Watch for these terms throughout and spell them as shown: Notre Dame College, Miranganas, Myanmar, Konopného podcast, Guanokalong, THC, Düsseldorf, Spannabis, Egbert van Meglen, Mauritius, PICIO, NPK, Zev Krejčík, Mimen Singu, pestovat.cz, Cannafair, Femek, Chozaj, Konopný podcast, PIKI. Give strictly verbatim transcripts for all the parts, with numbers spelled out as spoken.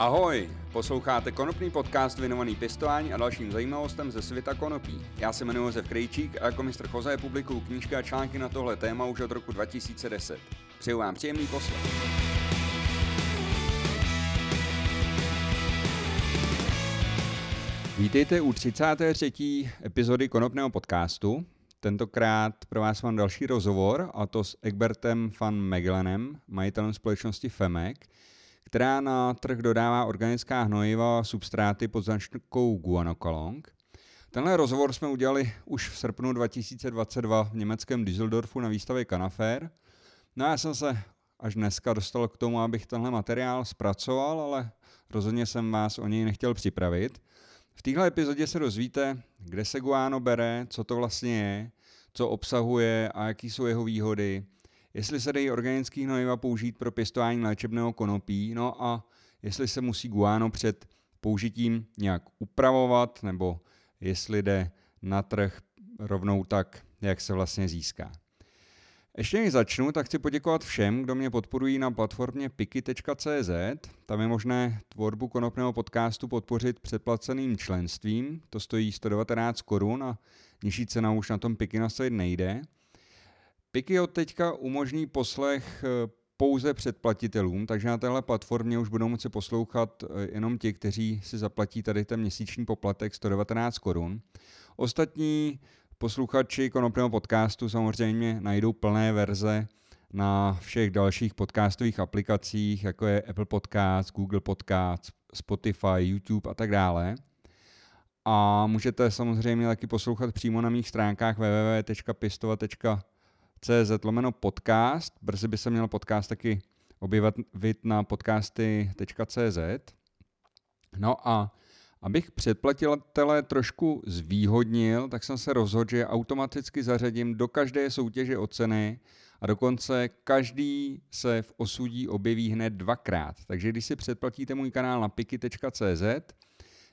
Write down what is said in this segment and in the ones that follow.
Ahoj, posloucháte Konopný podcast věnovaný pěstování a dalším zajímavostem ze světa konopí. Já se jmenuji Zev Krejčík a jako mistr Chozaje publikuju knížky a články na tohle téma už od roku dva tisíce deset. Přeju vám příjemný poslech. Vítejte u třicáté třetí epizody Konopného podcastu. Tentokrát pro vás mám další rozhovor, a to s Egbertem van Meglenem, majitelem společnosti Femek, která na trh dodává organická hnojiva a substráty pod značkou Guanokalong. Tenhle rozhovor jsme udělali už v srpnu dva tisíce dvacet dva v německém Düsseldorfu na výstavě Cannafair. No já jsem se až dneska dostal k tomu, abych tenhle materiál zpracoval, ale rozhodně jsem vás o něj nechtěl připravit. V téhle epizodě se dozvíte, kde se guano bere, co to vlastně je, co obsahuje a jaký jsou jeho výhody, jestli se dají organické hnojiva použít pro pěstování léčebného konopí, no a jestli se musí guano před použitím nějak upravovat, nebo jestli jde na trh rovnou tak, jak se vlastně získá. Ještě než začnu, tak chci poděkovat všem, kdo mě podporují na platformě P I K I tečka C Z. Tam je možné tvorbu Konopného podcastu podpořit předplaceným členstvím, to stojí sto devatenáct korun a nižší cena už na tom PIKI nastavit nejde. PICIO teďka umožní poslech pouze předplatitelům, takže na téhle platformě už budou moci poslouchat jenom ti, kteří si zaplatí tady ten měsíční poplatek sto devatenáct korun. Ostatní posluchači Konopného podcastu samozřejmě najdou plné verze na všech dalších podcastových aplikacích, jako je Apple Podcast, Google Podcast, Spotify, YouTube a tak dále. A můžete samozřejmě taky poslouchat přímo na mých stránkách w w w tečka pestovat tečka cz lomeno podcast. Brzy by se měl podcast taky objevit na podcasty tečka cz. No a abych předplatitele trošku zvýhodnil, tak jsem se rozhodl, že automaticky zařadím do každé soutěže o ceny a dokonce každý se v osudí objeví hned dvakrát. Takže když si předplatíte můj kanál na piki tečka cz,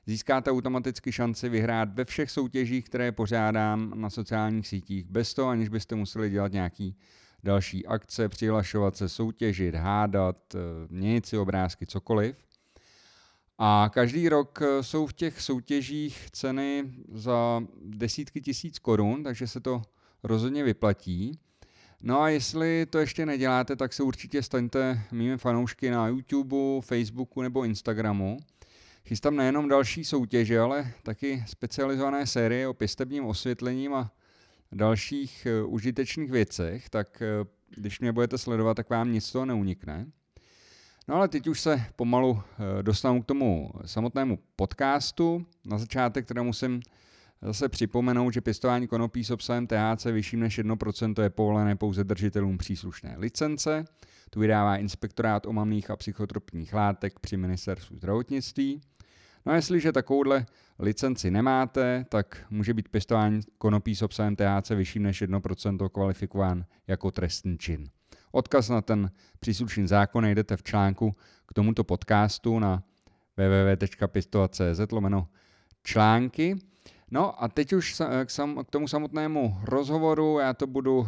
získáte automaticky šanci vyhrát ve všech soutěžích, které pořádám na sociálních sítích, bez toho, aniž byste museli dělat nějaký další akce, přihlašovat se, soutěžit, hádat, měnit si obrázky, cokoliv. A každý rok jsou v těch soutěžích ceny za desítky tisíc korun, takže se to rozhodně vyplatí. No a jestli to ještě neděláte, tak se určitě staňte mými fanoušky na YouTube, Facebooku nebo Instagramu. Chystám nejenom další soutěže, ale taky specializované série o pěstebním osvětlením a dalších užitečných věcech, tak když mě budete sledovat, tak vám nic z toho neunikne. No ale teď už se pomalu dostanu k tomu samotnému podcastu. Na začátek teda musím zase připomenout, že pěstování konopí s obsahem T H C vyšším než jedno procento je povolené pouze držitelům příslušné licence. Tu vydává Inspektorát omamných a psychotropních látek při ministerstvu zdravotnictví. No a jestliže takovouhle licenci nemáte, tak může být pěstování konopí s obsahem T H C vyšším než jedno procento kvalifikován jako trestný čin. Odkaz na ten příslušný zákon najdete v článku k tomuto podcastu na w w w tečka pestovat tečka cz lomeno články. No a teď už k, sam, k tomu samotnému rozhovoru, já to budu e,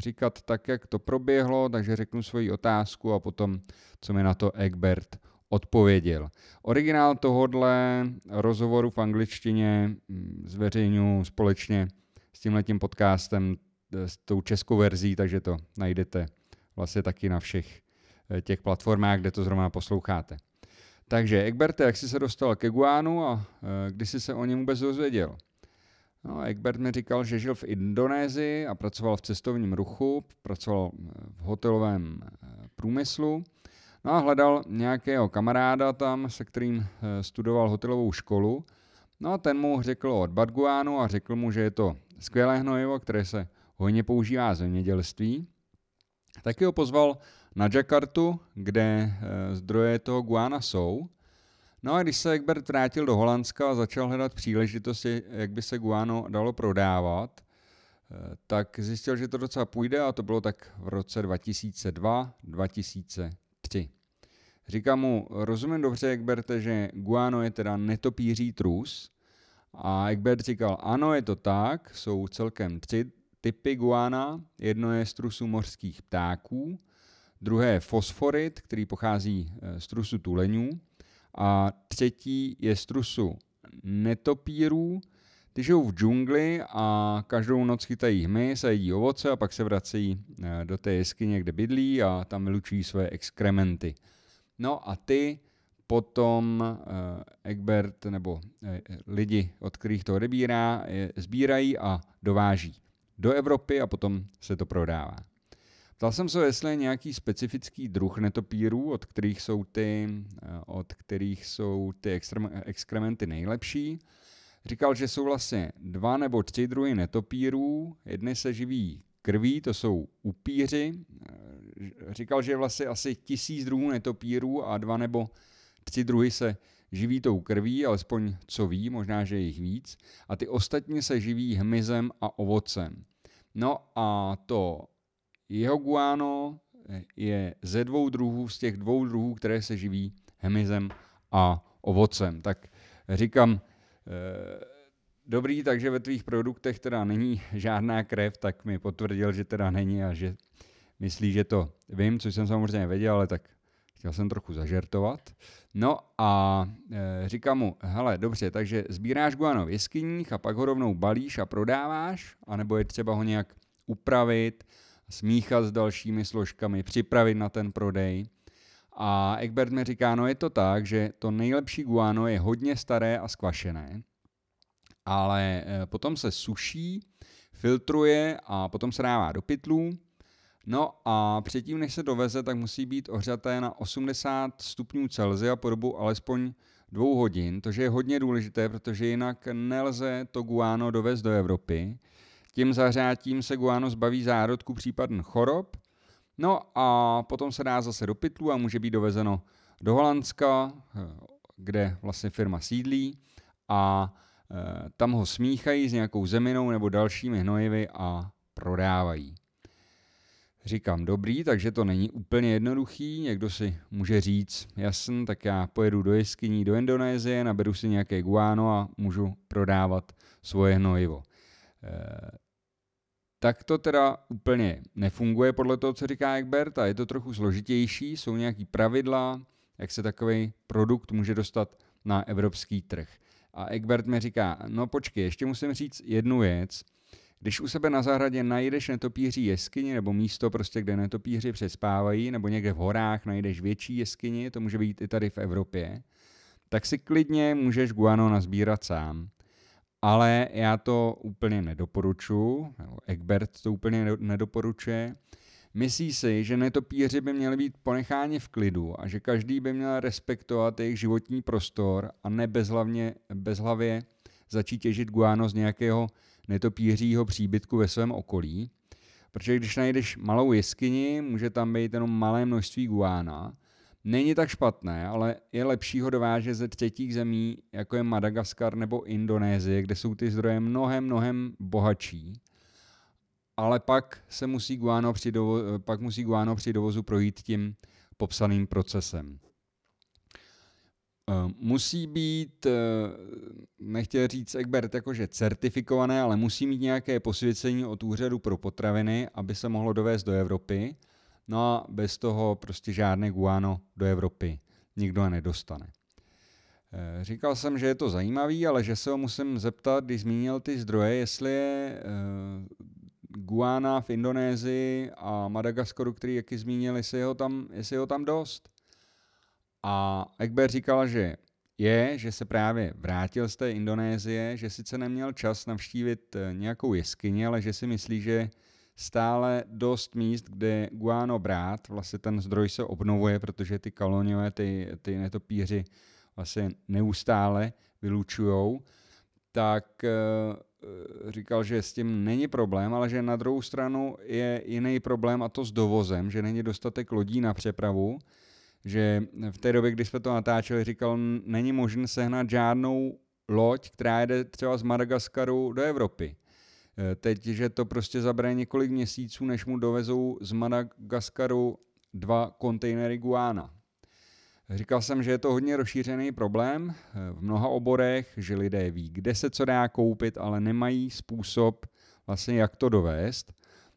říkat tak, jak to proběhlo, takže řeknu svoji otázku a potom, co mi na to Egbert odpověděl. Originál tohodle rozhovoru v angličtině zveřejňuji společně s tímhletím podcastem, s tou českou verzí, takže to najdete vlastně taky na všech těch platformách, kde to zrovna posloucháte. Takže Egberte, jak jsi se dostal ke guánu a kdy jsi se o něm vůbec dozvěděl? No, Egbert mi říkal, že žil v Indonésii a pracoval v cestovním ruchu, pracoval v hotelovém průmyslu, no a hledal nějakého kamaráda tam, se kterým studoval hotelovou školu, no a ten mu řekl o guánu a řekl mu, že je to skvělé hnojivo, které se hojně používá v zemědělství. Taky ho pozval na Jakartu, kde zdroje toho guána jsou. No a když se Egbert vrátil do Holandska a začal hledat příležitosti, jak by se guáno dalo prodávat, tak zjistil, že to docela půjde a to bylo tak v roce dva tisíce dva až dva tisíce tři. Říkám mu, rozumím dobře, Egberte, že guáno je teda netopíří trus. A Egbert říkal, ano, je to tak, jsou celkem tři typy guána. Jedno je z trusů mořských ptáků, druhé je fosforit, který pochází z trusu tuleňů, a třetí je z trusu netopírů. Ty žijou v džungli a každou noc chytají hmyz a jedí ovoce a pak se vracejí do té jeskyně, kde bydlí, a tam vylučují své exkrementy. No a ty potom Egbert nebo lidi, od kterých to odebírá, sbírají a dováží do Evropy a potom se to prodává. Ptal jsem se, jestli je nějaký specifický druh netopírů, od kterých jsou ty, od kterých jsou ty exkrementy nejlepší. Říkal, že jsou vlastně dva nebo tři druhy netopírů. Jedny se živí krví, to jsou upíři. Říkal, že je vlastně asi tisíc druhů netopírů a dva nebo tři druhy se živí tou krví, alespoň co ví, možná, že je jich víc. A ty ostatní se živí hmyzem a ovocem. No a to jeho guano je ze dvou druhů, z těch dvou druhů, které se živí hmyzem a ovocem. Tak říkám, dobrý, takže ve tvých produktech teda není žádná krev, tak mi potvrdil, že teda není a že myslí, že to vím, což jsem samozřejmě věděl, ale tak chtěl jsem trochu zažertovat. No a říkám mu, hele, dobře, takže sbíráš guano v jeskyních a pak ho rovnou balíš a prodáváš, anebo je třeba ho nějak upravit, smíchat s dalšími složkami, připravit na ten prodej. A Egbert mi říká, no je to tak, že to nejlepší guano je hodně staré a skvašené, ale potom se suší, filtruje a potom se dává do pytlů. No a předtím, než se doveze, tak musí být ohřaté na osmdesát stupňů Celsia po dobu alespoň dvou hodin, to je hodně důležité, protože jinak nelze to guano dovést do Evropy. Tím zahřátím se guano zbaví zárodku případných chorob. No a potom se dá zase do pytlů a může být dovezeno do Holandska, kde vlastně firma sídlí, a tam ho smíchají s nějakou zeminou nebo dalšími hnojivy a prodávají. Říkám, dobrý, takže to není úplně jednoduchý. Někdo si může říct, jasn, tak já pojedu do jeskyní do Indonésie, naberu si nějaké guano a můžu prodávat svoje hnojivo. Tak to teda úplně nefunguje podle toho, co říká Egbert, a je to trochu složitější, jsou nějaký pravidla, jak se takový produkt může dostat na evropský trh. A Egbert mi říká, no počkej, ještě musím říct jednu věc, když u sebe na zahradě najdeš netopíří jeskyni nebo místo, prostě, kde netopíři přespávají, nebo někde v horách najdeš větší jeskyni, to může být i tady v Evropě, tak si klidně můžeš guano nazbírat sám. Ale já to úplně nedoporučuji, nebo Egbert to úplně nedoporučuje. Myslí si, že netopíři by měli být ponecháni v klidu a že každý by měl respektovat jejich životní prostor a ne bezhlavně, bezhlavě začít těžit guano z nějakého netopířího příbytku ve svém okolí. Protože když najdeš malou jeskyni, může tam být jenom malé množství guána. Není tak špatné, ale je lepší ho dovážet ze třetích zemí, jako je Madagaskar nebo Indonésie, kde jsou ty zdroje mnohem, mnohem bohatší. Ale pak se musí guano při, dovo- pak musí guano při dovozu projít tím popsaným procesem. Musí být, nechtěl říct Egbert jakože certifikované, ale musí mít nějaké posvěcení od úřadu pro potraviny, aby se mohlo dovést do Evropy. No a bez toho prostě žádné guano do Evropy nikdo nedostane. Říkal jsem, že je to zajímavý, ale že se ho musím zeptat, když zmínil ty zdroje, jestli je guána v Indonésii a Madagaskoru, který jaký zmínil, jestli je ho tam, jestli je ho tam dost. A Egbert říkal, že je, že se právě vrátil z té Indonésie, že sice neměl čas navštívit nějakou jeskyni, ale že si myslí, že stále dost míst, kde guano brát, vlastně ten zdroj se obnovuje, protože ty koloniové, ty, ty netopíři vlastně neustále vylučujou, tak e, říkal, že s tím není problém, ale že na druhou stranu je jiný problém, a to s dovozem, že není dostatek lodí na přepravu, že v té době, když jsme to natáčeli, říkal, není možné sehnat žádnou loď, která jede třeba z Madagaskaru do Evropy. Teď, že to prostě zabere několik měsíců, než mu dovezou z Madagaskaru dva kontejnery guána. Říkal jsem, že je to hodně rozšířený problém v mnoha oborech, že lidé ví, kde se co dá koupit, ale nemají způsob vlastně, jak to dovést.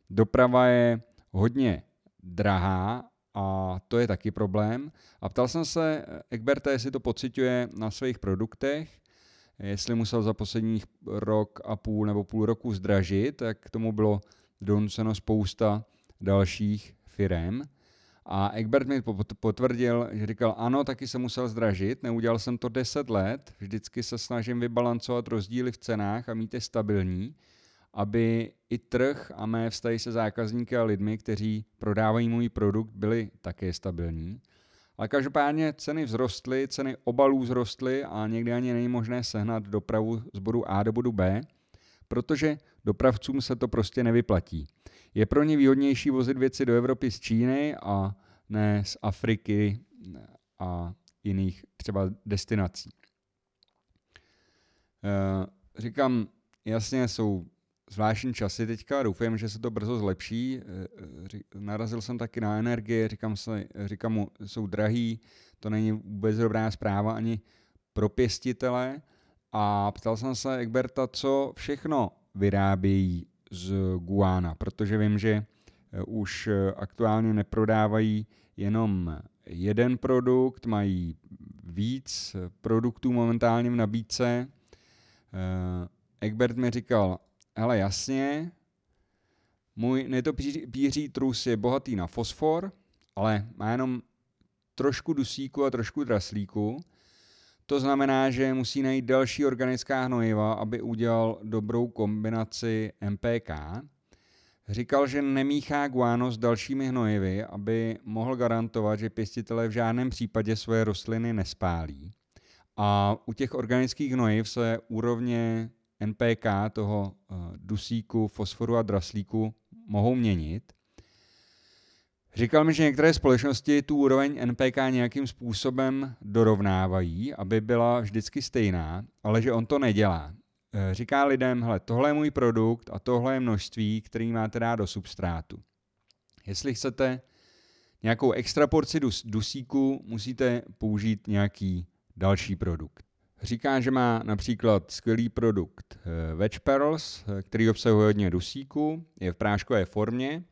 Doprava je hodně drahá A to je taky problém. A ptal jsem se Egberta, jestli to pociťuje na svých produktech, jestli musel za posledních rok a půl nebo půl roku zdražit, tak k tomu bylo donuceno spousta dalších firem. A Egbert mi potvrdil, že říkal, ano, taky jsem musel zdražit, neudělal jsem to deset let, vždycky se snažím vybalancovat rozdíly v cenách a mít je stabilní, aby i trh a mé vztahy se zákazníky a lidmi, kteří prodávají můj produkt, byly také stabilní. Ale každopádně ceny vzrostly, ceny obalů vzrostly a někdy ani není možné sehnat dopravu z bodu A do bodu B, protože dopravcům se to prostě nevyplatí. Je pro ně výhodnější vozit věci do Evropy z Číny a ne z Afriky a jiných třeba destinací. E, říkám, jasně, jsou zvláštní časy teďka, doufám, že se to brzo zlepší. Narazil jsem taky na energie, říkám, se, říkám mu, jsou drahý, to není vůbec dobrá zpráva ani pro pěstitele. A ptal jsem se Egberta, co všechno vyrábějí z guána, protože vím, že už aktuálně neprodávají jenom jeden produkt, mají víc produktů momentálně v nabídce. Egbert mi říkal, hele jasně, můj netopíří trus je bohatý na fosfor, ale má jenom trošku dusíku a trošku draslíku. To znamená, že musí najít další organická hnojiva, aby udělal dobrou kombinaci M P K. Říkal, že nemíchá guáno s dalšími hnojivy, aby mohl garantovat, že pěstitelé v žádném případě své rostliny nespálí. A u těch organických hnojiv se úrovně N P K, toho dusíku, fosforu a draslíku, mohou měnit. Říkal mi, že některé společnosti tu úroveň N P K nějakým způsobem dorovnávají, aby byla vždycky stejná, ale že on to nedělá. Říká lidem, hele, tohle je můj produkt a tohle je množství, který máte dát do substrátu. Jestli chcete nějakou extra porci dusíku, musíte použít nějaký další produkt. Říká, že má například skvělý produkt Veg Pearls, který obsahuje hodně dusíku, je v práškové formě.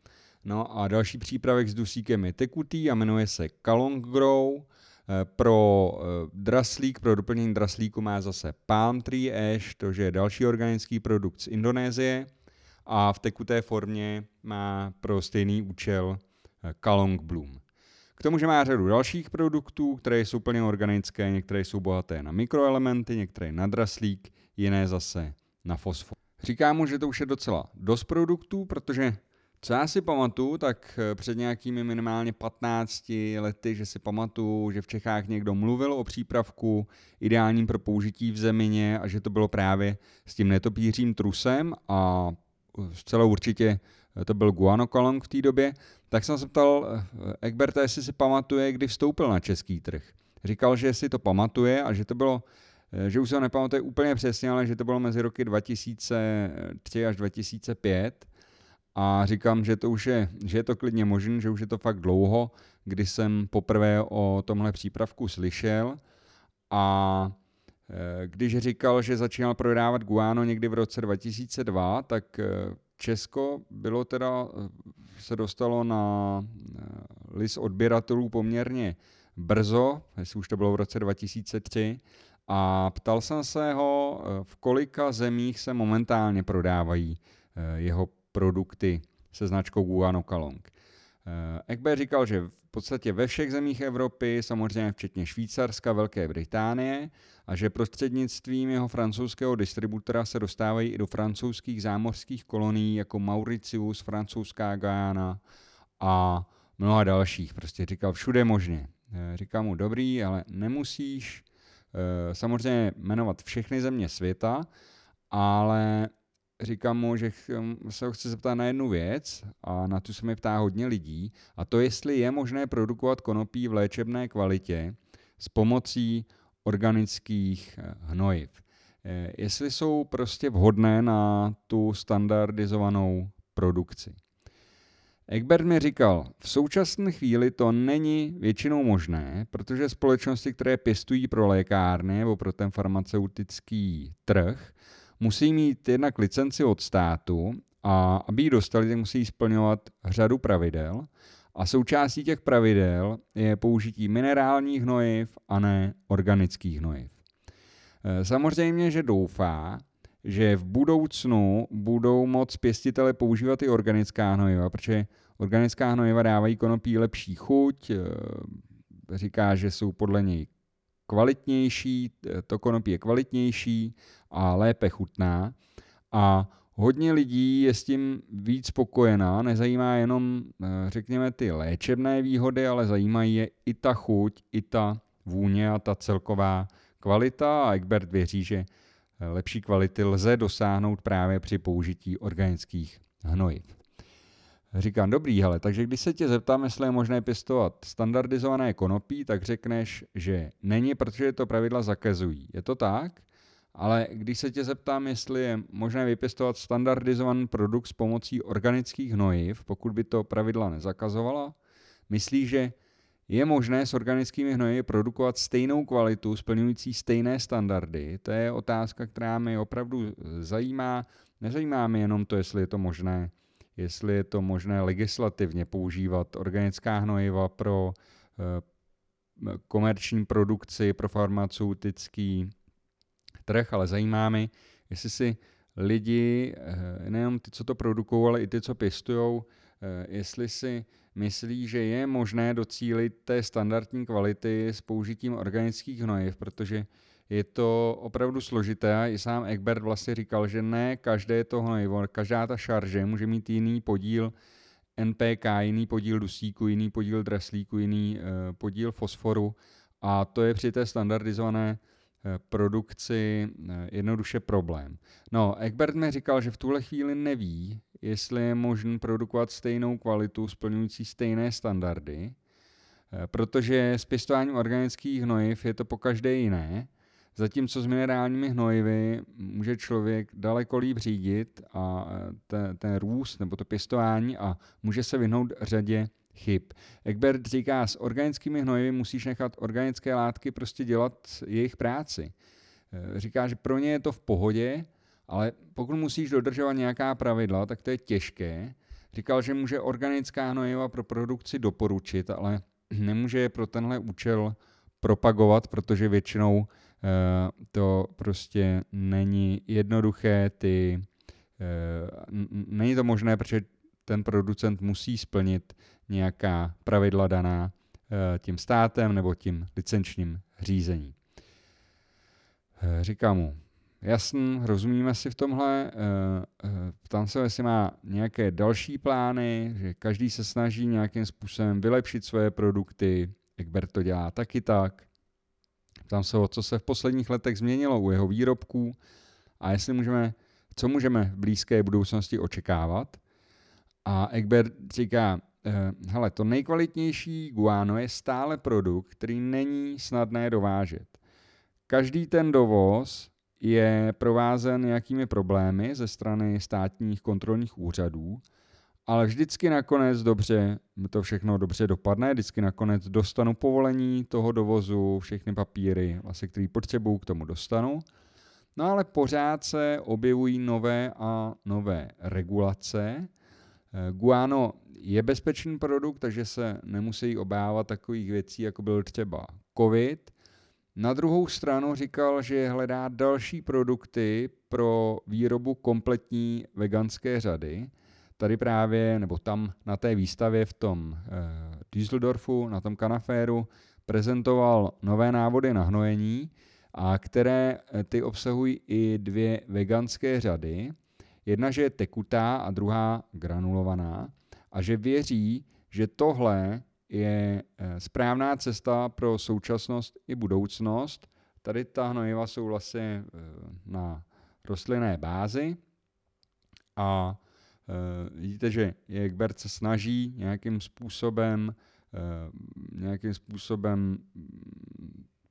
No a další přípravek s dusíkem je tekutý a jmenuje se Kalong Grow. Pro draslík, pro doplnění draslíku má zase Palm Tree Ash, to je další organický produkt z Indonésie. A v tekuté formě má pro stejný účel Kalong Bloom. K tomu, že má řadu dalších produktů, které jsou plně organické, některé jsou bohaté na mikroelementy, některé na draslík, jiné zase na fosfor. Říkám mu, že to už je docela dost produktů, protože co já si pamatuju, tak před nějakými minimálně patnácti lety, že si pamatuju, že v Čechách někdo mluvil o přípravku ideálním pro použití v zemině a že to bylo právě s tím netopířím trusem a zcela určitě to byl Guanokalong v té době, tak jsem se ptal Egberta, jestli si pamatuje, kdy vstoupil na český trh. Říkal, že si to pamatuje a že to bylo, že už se ho nepamatuje úplně přesně, ale že to bylo mezi roky dva tisíce tři až dva tisíce pět. A říkám, že to už je, že je to klidně možné, že už je to fakt dlouho, kdy jsem poprvé o tomhle přípravku slyšel. A když říkal, že začínal prodávat guáno někdy v roce dva tisíce dva, tak Česko bylo teda, se dostalo na list odběratelů poměrně brzo, jestli už to bylo v roce dva tisíce tři, a ptal jsem se ho, v kolika zemích se momentálně prodávají jeho produkty se značkou Guanokalong. Egbert říkal, že v podstatě ve všech zemích Evropy, samozřejmě včetně Švýcarska, Velké Británie, a že prostřednictvím jeho francouzského distributora se dostávají i do francouzských zámořských kolonií jako Mauritius, francouzská Guyana a mnoha dalších. Prostě říkal všude možně. Říkal mu dobrý, ale nemusíš samozřejmě jmenovat všechny země světa, ale říkám mu, že se ho chci zeptat na jednu věc a na tu se mi ptá hodně lidí, a to jestli je možné produkovat konopí v léčebné kvalitě s pomocí organických hnojiv. Jestli jsou prostě vhodné na tu standardizovanou produkci. Egbert mi říkal, v současné chvíli to není většinou možné, protože společnosti, které pěstují pro lékárny nebo pro ten farmaceutický trh, musí mít jednak licenci od státu a aby ji dostali, tak musí splňovat řadu pravidel A součástí těch pravidel je použití minerálních hnojiv a ne organických hnojiv. Samozřejmě, že doufá, že v budoucnu budou moc pěstitele používat i organická hnojiva, protože organická hnojiva dávají konopí lepší chuť, říká, že jsou podle něj kvalitnější, to konopí je kvalitnější a lépe chutná a hodně lidí je s tím víc spokojená, nezajímá jenom, řekněme, ty léčebné výhody, ale zajímají je i ta chuť, i ta vůně a ta celková kvalita a Egbert věří, že lepší kvality lze dosáhnout právě při použití organických hnojiv. Říkám, dobrý, hele, takže když se tě zeptám, jestli je možné pěstovat standardizované konopí, tak řekneš, že není, protože to pravidla zakazují. Je to tak? Ale když se tě zeptám, jestli je možné vypěstovat standardizovaný produkt s pomocí organických hnojiv, pokud by to pravidla nezakazovala, myslíš, že je možné s organickými hnojivy produkovat stejnou kvalitu, splňující stejné standardy? To je otázka, která mě opravdu zajímá. Nezajímá mě jenom to, jestli je to možné, jestli je to možné legislativně používat organická hnojiva pro e, komerční produkci, pro farmaceutický trh, ale zajímá mě, jestli si lidi, e, nejenom ty, co to produkují, ale i ty, co pěstujou, jestli si myslí, že je možné docílit té standardní kvality s použitím organických hnojiv, protože je to opravdu složité a i sám Egbert vlastně říkal, že ne každé to hnojivo, každá ta šarže může mít jiný podíl N P K, jiný podíl dusíku, jiný podíl draslíku, jiný podíl fosforu a to je při té standardizované produkci jednoduše problém. No, Egbert mi říkal, že v tuhle chvíli neví, jestli je možné produkovat stejnou kvalitu splňující stejné standardy, protože s pěstováním organických hnojiv je to pokaždé jiné, zatímco s minerálními hnojivy může člověk daleko líp řídit a ten, ten růst nebo to pěstování a může se vyhnout řadě chyb. Egbert říká, s organickými hnojivy musíš nechat organické látky prostě dělat jejich práci. Říká, že pro ně je to v pohodě, ale pokud musíš dodržovat nějaká pravidla, tak to je těžké. Říkal, že může organická hnojiva pro produkci doporučit, ale nemůže je pro tenhle účel propagovat, protože většinou uh, to prostě není jednoduché, ty, uh, není to možné, protože ten producent musí splnit nějaká pravidla daná uh, tím státem nebo tím licenčním řízením. Uh, říká mu, jasný, rozumíme si v tomhle. Ptám se, jestli má nějaké další plány, že každý se snaží nějakým způsobem vylepšit svoje produkty. Egbert to dělá taky tak. Ptám se, co se v posledních letech změnilo u jeho výrobků a jestli můžeme, co můžeme v blízké budoucnosti očekávat. A Egbert říká, hele, to nejkvalitnější guano je stále produkt, který není snadné dovážet. Každý ten dovoz je provázen nějakými problémy ze strany státních kontrolních úřadů, ale vždycky nakonec dobře, to všechno dobře dopadne, vždycky nakonec dostanu povolení toho dovozu, všechny papíry, vlastně, které potřebuju, k tomu dostanu. No ale pořád se objevují nové a nové regulace. Guano je bezpečný produkt, takže se nemusí obávat takových věcí, jako byl třeba COVID. Na druhou stranu říkal, že hledá další produkty pro výrobu kompletní veganské řady. Tady právě, nebo tam na té výstavě v tom eh, Düsseldorfu, na tom Cannafairu, prezentoval nové návody na hnojení, a které eh, ty obsahují i dvě veganské řady. Jedna, že je tekutá a druhá granulovaná. A že věří, že tohle je správná cesta pro současnost i budoucnost. Tady ta hnojiva jsou vlastně na rostlinné bázi a vidíte, že Egbert se snaží nějakým způsobem, nějakým způsobem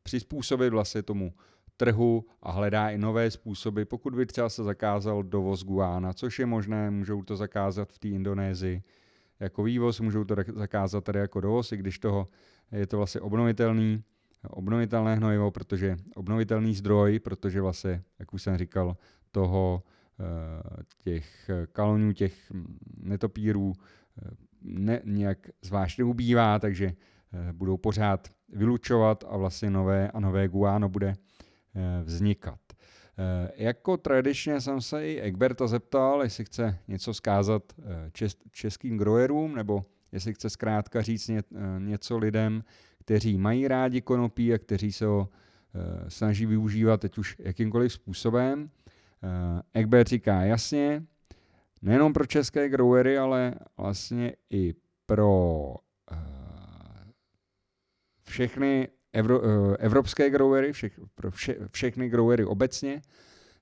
přizpůsobit vlastně tomu trhu a hledá i nové způsoby. Pokud by třeba se zakázal dovoz guána, což je možné, můžou to zakázat v té Indonésii, jako vývoz, můžou to zakázat tady jako dovoz, i když toho je to vlastně obnovitelný, obnovitelné hnojivo, protože obnovitelný zdroj, protože vlastně, jak už jsem říkal, toho těch kalonů, těch netopírů ne, nějak zvlášť neubývá, takže budou pořád vylučovat a vlastně nové a nové guáno bude vznikat. Jako tradičně jsem se i Egberta zeptal, jestli chce něco zkázat českým growerům, nebo jestli chce zkrátka říct něco lidem, kteří mají rádi konopí a kteří se ho snaží využívat teď už jakýmkoliv způsobem. Egbert říká jasně, nejenom pro české growery, ale vlastně i pro všechny Evro, evropské growery, všech, pro vše, všechny growery obecně.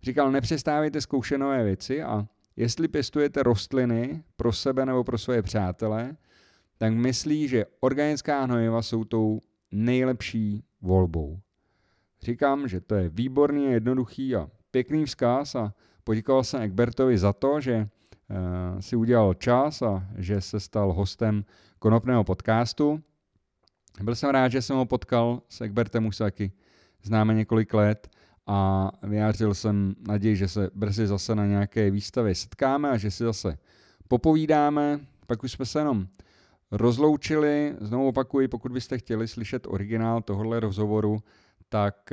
Říkal, nepřestávejte zkoušet nové věci a jestli pěstujete rostliny pro sebe nebo pro svoje přátele, tak myslí, že organická hnojiva jsou tou nejlepší volbou. Říkám, že to je výborný, jednoduchý a pěkný vzkaz a poděkoval jsem Egbertovi za to, že uh, si udělal čas a že se stal hostem Konopného podcastu. Byl jsem rád, že jsem ho potkal, s Egbertem už se taky známe několik let a vyjádřil jsem naději, že se brzy zase na nějaké výstavě setkáme a že si zase popovídáme. Pak už jsme se jenom rozloučili. Znovu opakuji, pokud byste chtěli slyšet originál tohohle rozhovoru, tak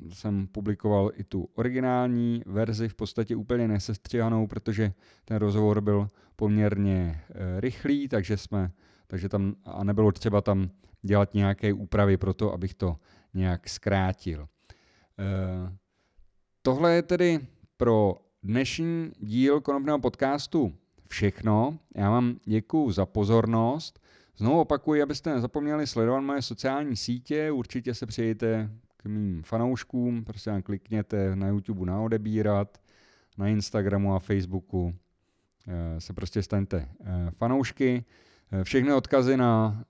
uh, jsem publikoval i tu originální verzi, v podstatě úplně nesestříhanou, protože ten rozhovor byl poměrně uh, rychlý, takže jsme takže tam a nebylo třeba tam dělat nějaké úpravy pro to, abych to nějak zkrátil. Uh, tohle je tedy pro dnešní díl Konopného podcastu všechno. Já vám děkuju za pozornost. Znovu opakuji, abyste nezapomněli sledovat moje sociální sítě, určitě se přijďte k mým fanouškům, prostě tam klikněte na YouTube na odebírat, na Instagramu a Facebooku se prostě staňte fanoušky. Všechny odkazy na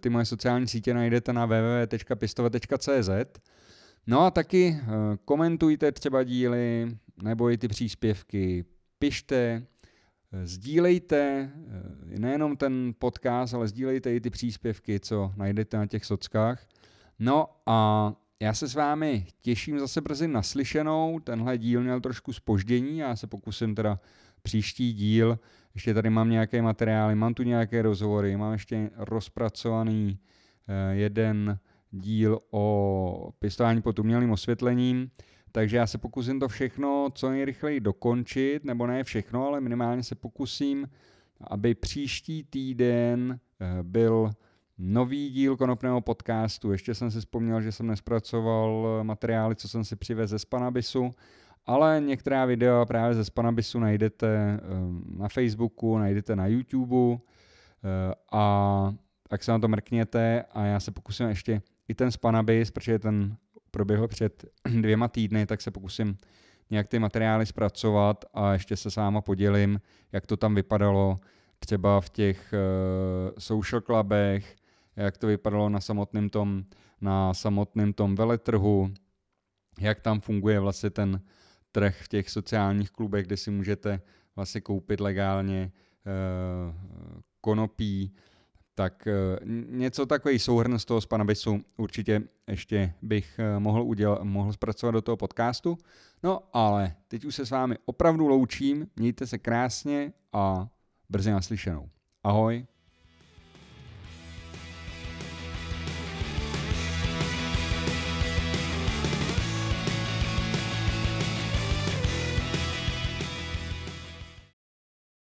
ty moje sociální sítě najdete na w w w tečka pestovat tečka c z. No a taky komentujte třeba díly nebo i ty příspěvky, pište, sdílejte nejenom ten podcast, ale sdílejte i ty příspěvky, co najdete na těch sockách. No a já se s vámi těším zase brzy naslyšenou. Tenhle díl měl trošku zpoždění, já se pokusím teda příští díl. Ještě tady mám nějaké materiály, mám tu nějaké rozhovory, mám ještě rozpracovaný jeden díl o pěstování pod umělým osvětlením. Takže já se pokusím to všechno co nejrychleji dokončit, nebo ne všechno, ale minimálně se pokusím, aby příští týden byl nový díl Konopného podcastu. Ještě jsem si vzpomněl, že jsem nespracoval materiály, co jsem si přivez ze Spannabisu, ale některá videa právě ze Spannabisu najdete na Facebooku, najdete na YouTube a tak se na to mrkněte a já se pokusím ještě i ten Spannabis, protože ten proběhl před dvěma týdny, tak se pokusím nějak ty materiály zpracovat a ještě se s váma podělím, jak to tam vypadalo třeba v těch uh, social clubech, jak to vypadalo na samotném tom, na samotném tom veletrhu, jak tam funguje vlastně ten trh v těch sociálních klubech, kde si můžete vlastně koupit legálně uh, konopí. Tak něco takový souhrn z toho Spannabisu určitě ještě bych mohl, udělat, mohl zpracovat do toho podcastu. No ale teď už se s vámi opravdu loučím, mějte se krásně a brzy naslyšenou. Ahoj.